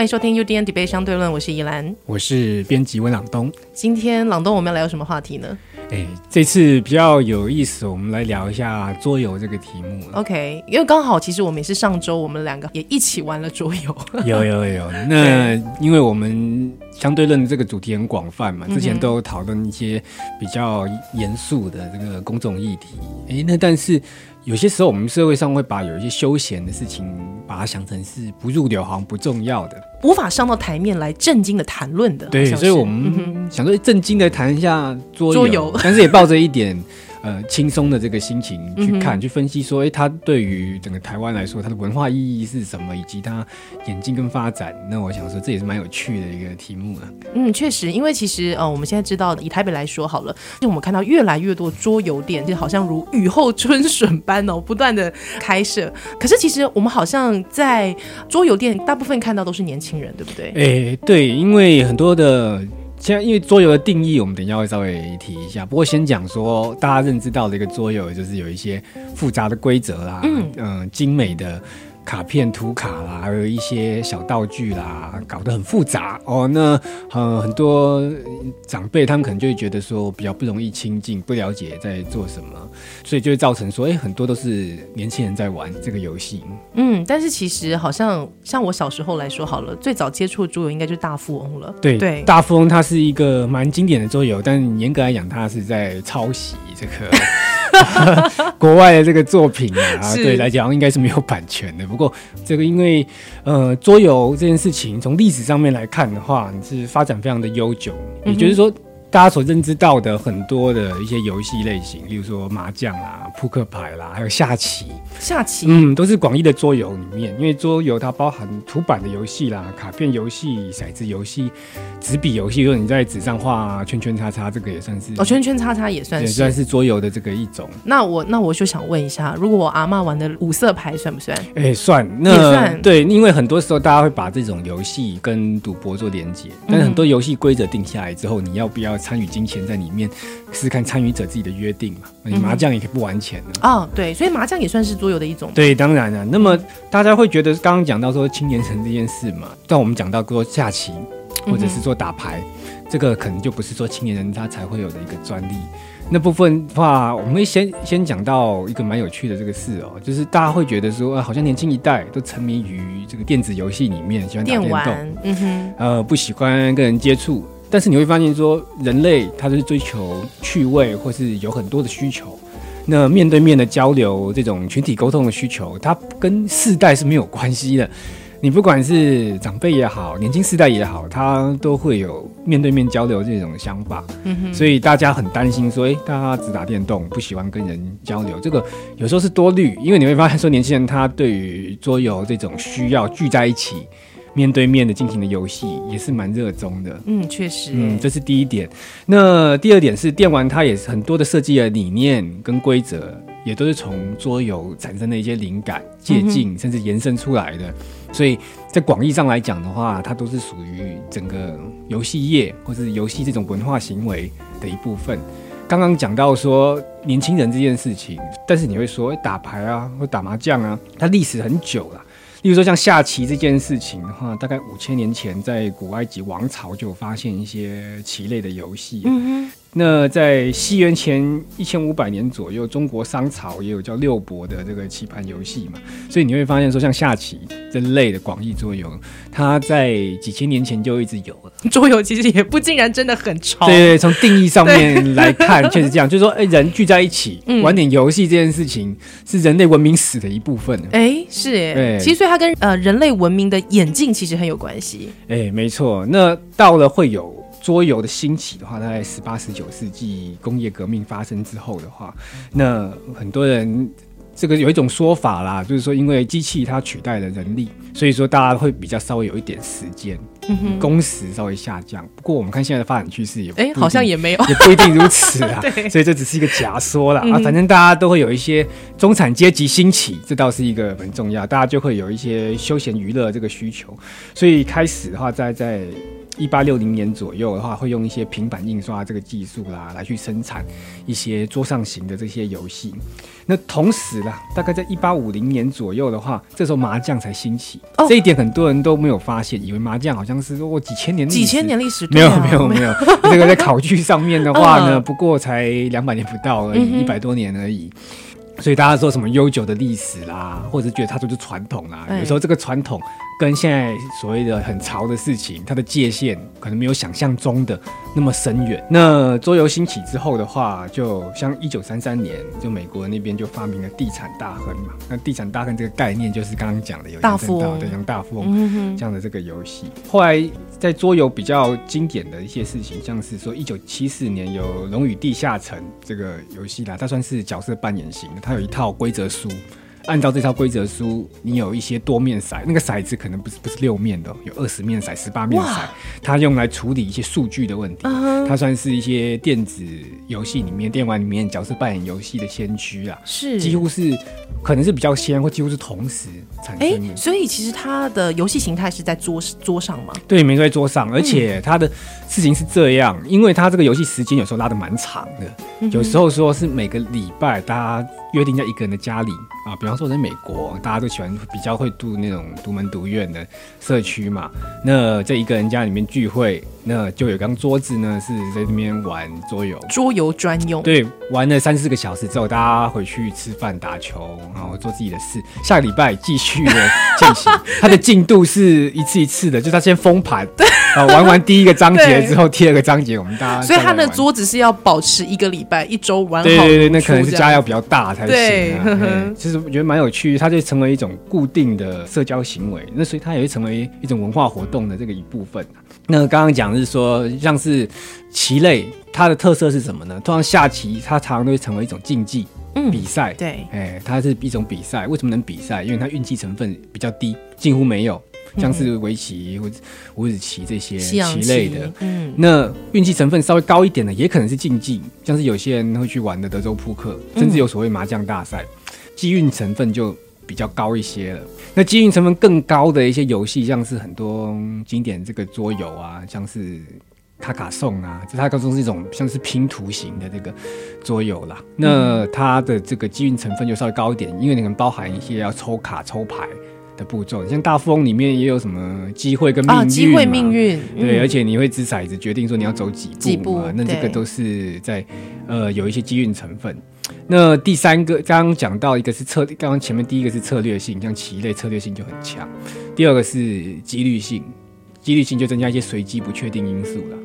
欢迎收听 UDN Debate 相对论，我是宜兰，我是编辑温朗东。今天朗东我们要聊什么话题呢？这次比较有意思，我们来聊一下桌游这个题目。 OK， 因为刚好其实我们也是上周我们两个也一起玩了桌游。有那因为我们相对论这个主题很广泛嘛，之前都有讨论一些比较严肃的这个公众议题，那但是有些时候我们社会上会把有一些休闲的事情把它想成是不入流，好像不重要的，无法上到台面来正经的谈论的。对，所以我们想说正经的谈一下桌游，但是也抱着一点轻松的这个心情去看，去分析说它对于整个台湾来说它的文化意义是什么，以及它演进跟发展。那我想说这也是蛮有趣的一个题目啊。确实，因为其实我们现在知道以台北来说好了，就我们看到越来越多桌游店就好像如雨后春笋般不断的开设。可是其实我们好像在桌游店大部分看到都是年轻人，对不对？对，因为很多的现在因为桌游的定义我们等一下会稍微提一下，不过先讲说大家认知到的一个桌游就是有一些复杂的规则啦，精美的卡片图卡啦，还有一些小道具啦，搞得很复杂那很多长辈他们可能就会觉得说比较不容易亲近，不了解在做什么，所以就会造成说很多都是年轻人在玩这个游戏。但是其实好像我小时候来说好了，最早接触的桌游应该就是大富翁了。 对，大富翁它是一个蛮经典的桌游，但严格来讲它是在抄袭这个国外的这个作品啊，对来讲应该是没有版权的。不过这个因为桌游这件事情从历史上面来看的话是发展非常的悠久，也就是说大家所认知到的很多的一些游戏类型，例如说麻将啦、扑克牌啦，还有下棋都是广义的桌游里面。因为桌游它包含图版的游戏啦、卡片游戏、骰子游戏、纸笔游戏，如果你在纸上画圈圈叉叉，这个也算是圈圈叉叉也算是桌游的这个一种。那我就想问一下，如果我阿嬷玩的五色牌算不算？算，那也算。对，因为很多时候大家会把这种游戏跟赌博做连结，但是很多游戏规则定下来之后，你要不要参与金钱在里面，是看参与者自己的约定嘛。你麻将也可以不玩钱对，所以麻将也算是桌游的一种。对，当然了。那么大家会觉得刚刚讲到说青年城这件事嘛，但我们讲到说下棋或者是说打牌，这个可能就不是说青年人他才会有的一个专利。那部分的话我们会先讲到一个蛮有趣的这个事就是大家会觉得说好像年轻一代都沉迷于这个电子游戏里面，喜欢打电动，不喜欢跟人接触。但是你会发现说人类他就是追求趣味，或是有很多的需求，那面对面的交流这种群体沟通的需求，它跟世代是没有关系的。你不管是长辈也好，年轻世代也好，他都会有面对面交流这种想法。所以大家很担心说大家只打电动，不喜欢跟人交流，这个有时候是多虑。因为你会发现说年轻人他对于桌游这种需要聚在一起面对面的进行的游戏也是蛮热衷的。确实。这是第一点。那第二点是电玩，它也是很多的设计的理念跟规则也都是从桌游产生的一些灵感借镜，甚至延伸出来的。所以在广义上来讲的话，它都是属于整个游戏业或是游戏这种文化行为的一部分。刚刚讲到说年轻人这件事情，但是你会说打牌啊或打麻将啊，它历史很久了。例如说像下棋这件事情的话，大概5000年前在古埃及王朝就有发现一些棋类的游戏。那在西元前1500年左右，中国商朝也有叫六博的这个棋盘游戏嘛，所以你会发现说像下棋这类的广义桌游，它在几千年前就一直有了。桌游其实也不竟然真的很潮。对，从定义上面来看确实这样，就是说人聚在一起玩点游戏这件事情是人类文明史的一部分。是其实所以它跟人类文明的演进其实很有关系。没错。那到了会有桌游的兴起的话，在18、19世纪工业革命发生之后的话，那很多人这个有一种说法啦，就是说因为机器它取代了人力，所以说大家会比较稍微有一点时间工时稍微下降，不过我们看现在的发展趋势也好像也没有，也不一定如此啊所以这只是一个假说啦、啊、反正大家都会有一些中产阶级兴起，这倒是一个很重要，大家就会有一些休闲娱乐这个需求，所以开始的话在1860年左右的话，会用一些平板印刷这个技术啦，来去生产一些桌上型的这些游戏。那同时啦，大概在1850年左右的话，这时候麻将才兴起。哦、这一点很多人都没有发现，以为麻将好像是说几千年历史。没有没有没有，这个在考据上面的话呢，不过才200年不到而已，100多年而已。所以大家说什么悠久的历史啦，或者是觉得它就是传统啦，有时候这个传统跟现在所谓的很潮的事情，它的界限可能没有想象中的那么深远。那桌游兴起之后的话，就像1933年，就美国那边就发明了地产大亨嘛。那地产大亨这个概念就是刚刚讲的有大富翁，对，像大富翁这样的这个游戏。后来在桌游比较经典的一些事情，像是说1974年有《龙与地下城》这个游戏啦，它算是角色扮演型的，它有一套规则书。按照这套规则书，你有一些多面骰，那个骰子可能不是6面的，有20面骰、18面骰，它用来处理一些数据的问题。它算是一些电子游戏里面、电玩里面角色扮演游戏的先驱啦，是几乎是可能是比较先，或几乎是同时产生的。所以其实它的游戏形态是在 桌上吗？对，没错，在桌上，而且它的事情是这样，因为它这个游戏时间有时候拉得蛮长的，有时候说是每个礼拜大家约定在一个人的家里啊，比方说在美国，大家都喜欢比较会住那种独门独院的社区嘛。那在一个人家里面聚会，那就有张桌子呢，是在那边玩桌游专用。对，玩了3-4个小时之后，大家回去吃饭、打球，然后做自己的事。下个礼拜继续的进行，它的进度是一次一次的，就是它先封盘。玩完第一个章节之后，第二个章节我们大家，所以他的桌子是要保持1个礼拜、1周玩好。对对对，那可能是家要比较大才行、啊。对，其实我觉得蛮有趣，它就成为一种固定的社交行为，那所以它也会成为一种文化活动的这个一部分、啊。那刚刚讲的是说，像是棋类，它的特色是什么呢？通常下棋，它常常都会成为一种竞技。比赛，对，它是一种比赛。为什么能比赛？因为它运气成分比较低，近乎没有，像是围棋或者五子棋这些棋类的。那运气成分稍微高一点的，也可能是竞技，像是有些人会去玩的德州扑克，甚至有所谓麻将大赛，机运成分就比较高一些了。那机运成分更高的一些游戏，像是很多经典这个桌游啊，像是卡卡颂啊，这卡卡颂是一种像是拼图型的这个桌游啦。那它的这个机运成分就稍微高一点，因为你可能包含一些要抽卡、抽牌的步骤。像大富翁里面也有什么机会跟命运，机会命运，对，而且你会掷骰子决定说你要走几步嘛，那这个都是在有一些机运成分。那第三个刚刚讲到，一个是刚刚前面第一个是策略性，像棋类策略性就很强。第二个是几率性就增加一些随机不确定因素啦。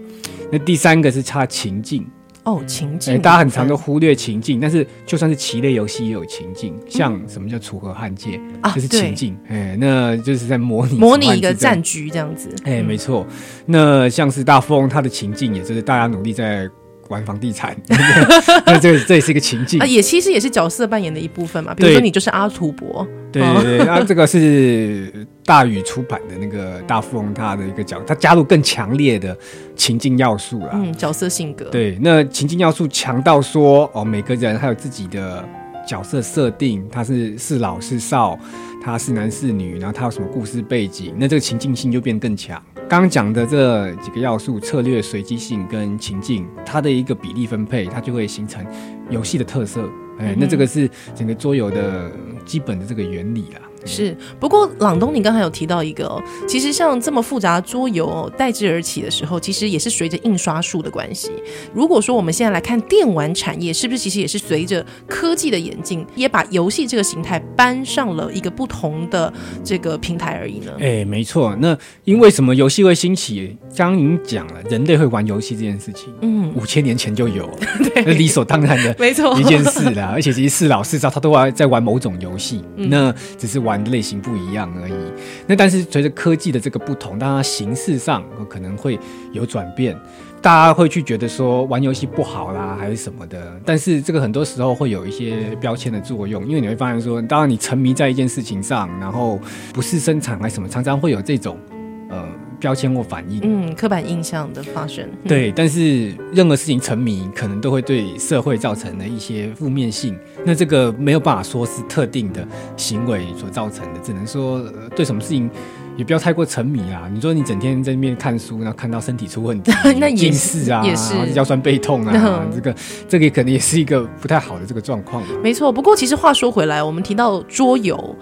那第三个是它情境哦，情境、大家很常都忽略情境，但是就算是棋类游戏也有情境，像什么叫楚河汉界，就是情境，那就是在模拟一个战局这样子，没错。那像是大富翁，它的情境也就是大家努力在玩房地产那这也是一个情境，也其实也是角色扮演的一部分嘛，比如说你就是阿土伯，对对对，那这个是大宇出版的那个大富翁，他的一个角，他加入更强烈的情境要素啦，角色性格，对，那情境要素强到说每个人还有自己的角色设定，他是老是少，他是男是女，然后他有什么故事背景，那这个情境性就变更强。刚刚讲的这几个要素，策略、随机性跟情境，它的一个比例分配，它就会形成游戏的特色。那这个是整个桌游的基本的这个原理啦。是，不过朗东你刚才有提到一个其实像这么复杂的桌游代之而起的时候，其实也是随着印刷术的关系。如果说我们现在来看电玩产业，是不是其实也是随着科技的演进，也把游戏这个形态搬上了一个不同的这个平台而已呢？没错。那因为什么游戏会兴起？刚您讲了人类会玩游戏这件事情，5000年前就有了那理所当然的一件事啦。而且其实是老是少他都在玩某种游戏，那只是玩类型不一样而已。那但是随着科技的这个不同，当然形式上可能会有转变，大家会去觉得说玩游戏不好啦还是什么的，但是这个很多时候会有一些标签的作用，因为你会发现说，当然你沉迷在一件事情上，然后不是生产还是什么，常常会有这种标签或反应，刻板印象的发生，对，但是任何事情沉迷可能都会对社会造成的一些负面性，那这个没有办法说是特定的行为所造成的，只能说对什么事情也不要太过沉迷啊。你说你整天在那边看书，然后看到身体出问题那也近视啊，也是腰酸背痛啊，这个可能也是一个不太好的这个状况，没错。不过其实话说回来，我们提到桌游，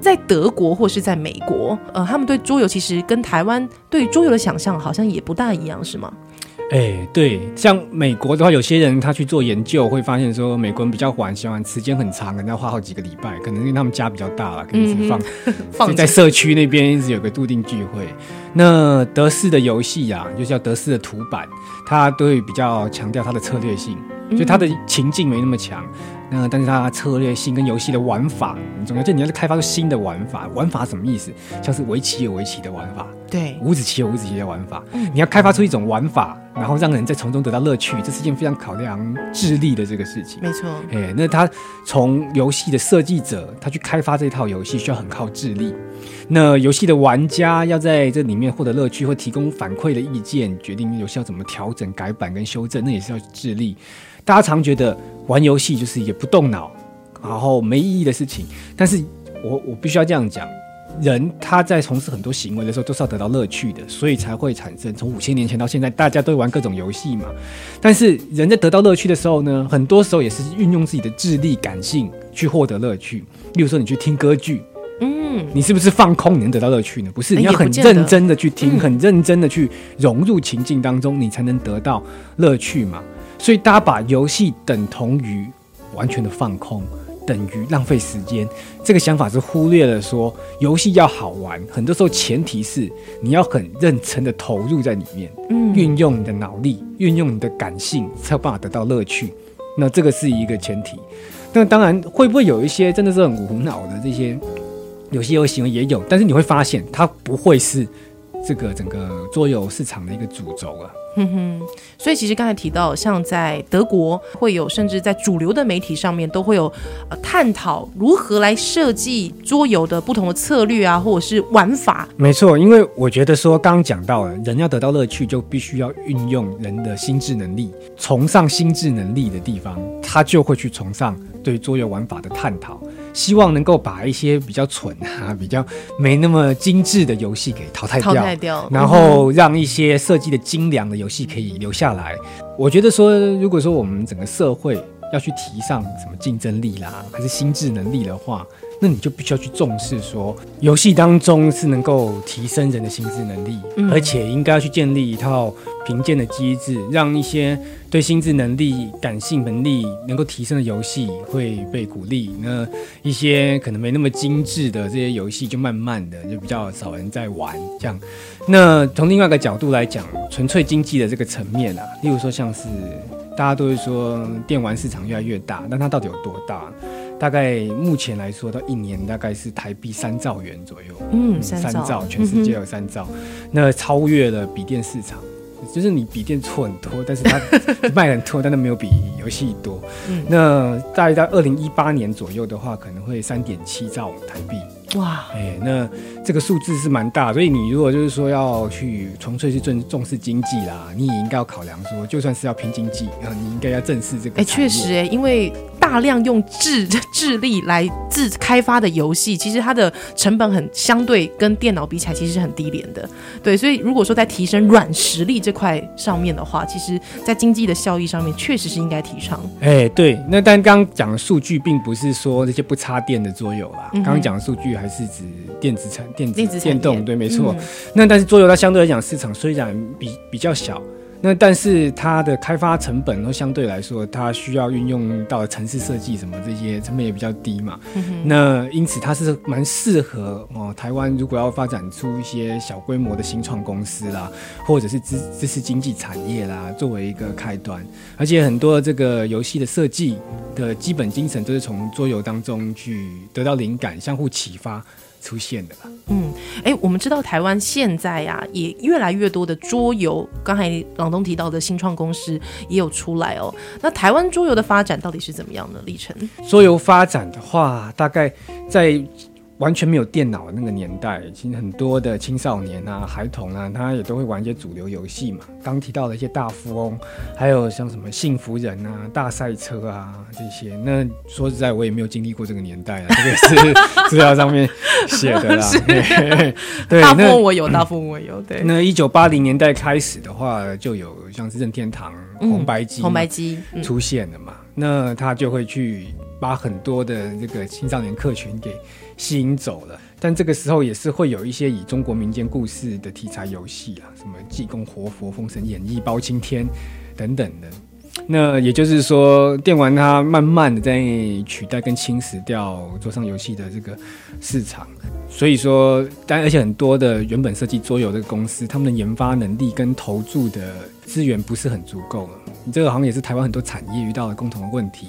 在德国或是在美国，他们对桌游其实跟台湾对桌游的想象好像也不大一样，是吗？对，像美国的话，有些人他去做研究会发现说，美国人比较晚喜欢，时间很长，可能要花好几个礼拜，可能因为他们家比较大了，可以一直放在社区那边一直有个固定聚会。那德式的游戏啊，就叫德式的图板，它都会比较强调它的策略性，所以它的情境没那么强，那但是它策略性跟游戏的玩法很重要，就你要开发出新的玩法。玩法什么意思？像是围棋有围棋的玩法，对，五子棋有五子棋的玩法，你要开发出一种玩法，然后让人在从中得到乐趣，这是一件非常考量智力的这个事情，没错。那他从游戏的设计者，他去开发这套游戏需要很靠智力，那游戏的玩家要在这里面获得乐趣或提供反馈的意见，决定游戏要怎么调整改版跟修正，那也是要智力。大家常觉得玩游戏就是也不动脑然后没意义的事情，但是我必须要这样讲，人他在从事很多行为的时候都是要得到乐趣的，所以才会产生从5000年前到现在大家都玩各种游戏嘛。但是人在得到乐趣的时候呢，很多时候也是运用自己的智力感性去获得乐趣。例如说你去听歌剧，你是不是放空你能得到乐趣呢？不是，你要很认真的去听，很认真的去融入情境当中，你才能得到乐趣嘛。所以大家把游戏等同于完全的放空，等于浪费时间，这个想法是忽略了说游戏要好玩，很多时候前提是你要很认真的投入在里面，运用你的脑力，运用你的感性，才有办法得到乐趣，那这个是一个前提。那当然会不会有一些真的是很无脑的这些有些行为也有，但是你会发现它不会是这个整个桌游市场的一个主轴啊。所以其实刚才提到，像在德国会有，甚至在主流的媒体上面都会有探讨如何来设计桌游的不同的策略啊，或者是玩法。没错，因为我觉得说刚刚讲到了，人要得到乐趣就必须要运用人的心智能力，崇尚心智能力的地方，他就会去崇尚对桌游玩法的探讨，希望能够把一些比较蠢啊，比较没那么精致的游戏给淘汰掉，然后让一些设计的精良的游戏可以留下来。我觉得说，如果说我们整个社会要去提倡什么竞争力啦，还是心智能力的话，那你就必须要去重视说，游戏当中是能够提升人的心智能力，而且应该要去建立一套评鉴的机制，让一些对心智能力、感性能力能够提升的游戏会被鼓励，那一些可能没那么精致的这些游戏就慢慢的就比较少人在玩这样。那从另外一个角度来讲，纯粹经济的这个层面啊，例如说像是大家都会说电玩市场越来越大，但它到底有多大？大概目前来说，到一年大概是台币3兆元左右，3兆，全世界有3兆，那超越了笔电市场。就是你笔电错很多，但是它卖很多，但它没有比游戏多。那大概到2018年左右的话，可能会3.7兆台币。哇，那这个数字是蛮大，所以你如果就是说要去纯粹去重视经济啦，你也应该要考量说，就算是要拼经济，你应该要正视这个。确实，因为大量用智力来自开发的游戏，其实它的成本很相对跟电脑比起来，其实是很低廉的。对，所以如果说在提升软实力这块上面的话，其实在经济的效益上面，确实是应该提倡。对，那但刚刚讲的数据，并不是说这些不插电的桌游啦，刚刚讲的数据还是指电子电动，对，没错。那但是桌游它相对来讲市场虽然比较小，那但是它的开发成本相对来说，它需要运用到城市设计什么这些成本也比较低嘛。那因此它是蛮适合台湾如果要发展出一些小规模的新创公司啦，或者是知识经济产业啦，作为一个开端。而且很多这个游戏的设计的基本精神都是从桌游当中去得到灵感，相互启发出现的啦。我们知道台湾现在啊，也越来越多的桌游，刚才朗东提到的新创公司也有出来哦。那台湾桌游的发展到底是怎么样的历程？桌游发展的话，大概在完全没有电脑的那个年代，其实很多的青少年啊、孩童啊，他也都会玩一些主流游戏嘛。刚提到的一些大富翁，还有像什么幸福人啊、大赛车啊这些。那说实在，我也没有经历过这个年代啊，这个是资料上面写的啦。对，大富翁我有，大富翁我有。对，那1980年代开始的话，就有像是任天堂、红白机出现了嘛。那他就会去把很多的这个青少年客群给吸引走了，但这个时候也是会有一些以中国民间故事的题材游戏啊，什么济公活佛、封神演义、包青天等等的。那也就是说，电玩它慢慢的在取代跟侵蚀掉桌上游戏的这个市场，所以说，而且很多的原本设计桌游的公司，他们的研发能力跟投注的资源不是很足够了。这个好像也是台湾很多产业遇到的共同的问题。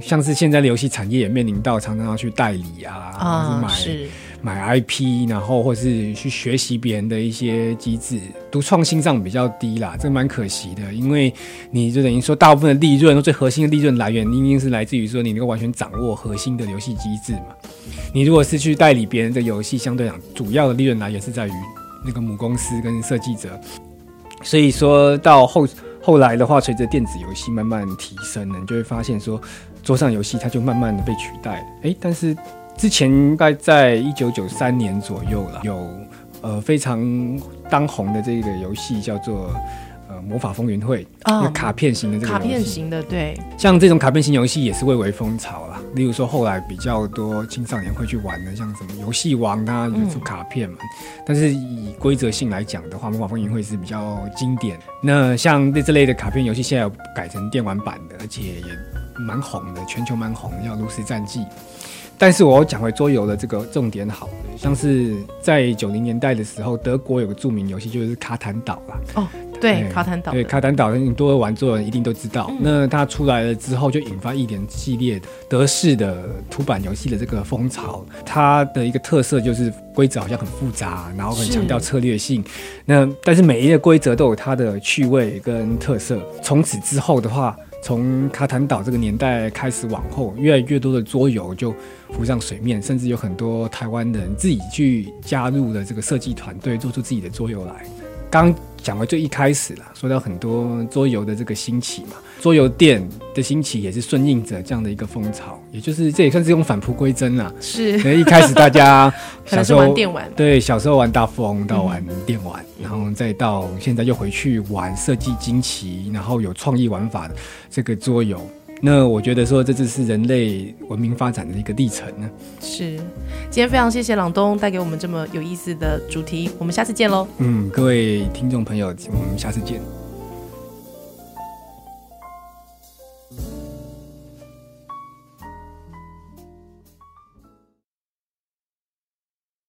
像是现在的游戏产业也面临到常常要去代理啊，或是买 IP， 然后或是去学习别人的一些机制，独创性上比较低啦，这蛮可惜的。因为你就等于说大部分的利润，最核心的利润来源一定是来自于说你能够完全掌握核心的游戏机制嘛。你如果是去代理别人的游戏，相对讲主要的利润来源是在于那个母公司跟设计者。所以说到后来的话，随着电子游戏慢慢提升了，你就会发现说桌上游戏它就慢慢的被取代了。但是之前应该在1993年左右啦，有非常当红的这个游戏叫做魔法风云会，卡片型的这个游戏。卡片型的，对。像这种卡片型游戏也是蔚为风潮啦。例如说，后来比较多青少年会去玩的，像什么游戏王啊，有出卡片嘛。但是以规则性来讲的话，魔法风云会是比较经典。那像这类的卡片游戏，现在有改成电玩版的，而且也蛮红的，全球蛮红的，叫炉石战记。但是我要讲回桌游的这个重点好了，像是在90年代的时候，德国有个著名游戏就是卡坦岛啦。哦。对，卡坦岛。对，卡坦岛，你多玩桌游一定都知道。那它出来了之后，就引发一连系列德式的凸版游戏的这个风潮。它的一个特色就是规则好像很复杂，然后很强调策略性。那但是每一个规则都有它的趣味跟特色。从此之后的话，从卡坦岛这个年代开始往后，越来越多的桌游就浮上水面，甚至有很多台湾人自己去加入了这个设计团队，做出自己的桌游来。刚讲回最一开始啦，说到很多桌游的这个兴起嘛，桌游店的兴起也是顺应着这样的一个风潮，也就是这也算是用返璞归真啦。是，一开始大家小时候玩电玩，对，小时候玩大富翁到玩电玩，然后再到现在又回去玩设计惊奇，然后有创意玩法的这个桌游。那我觉得说这就是人类文明发展的一个历程呢。是，今天非常谢谢朗东带给我们这么有意思的主题，我们下次见咯。各位听众朋友，我们下次见。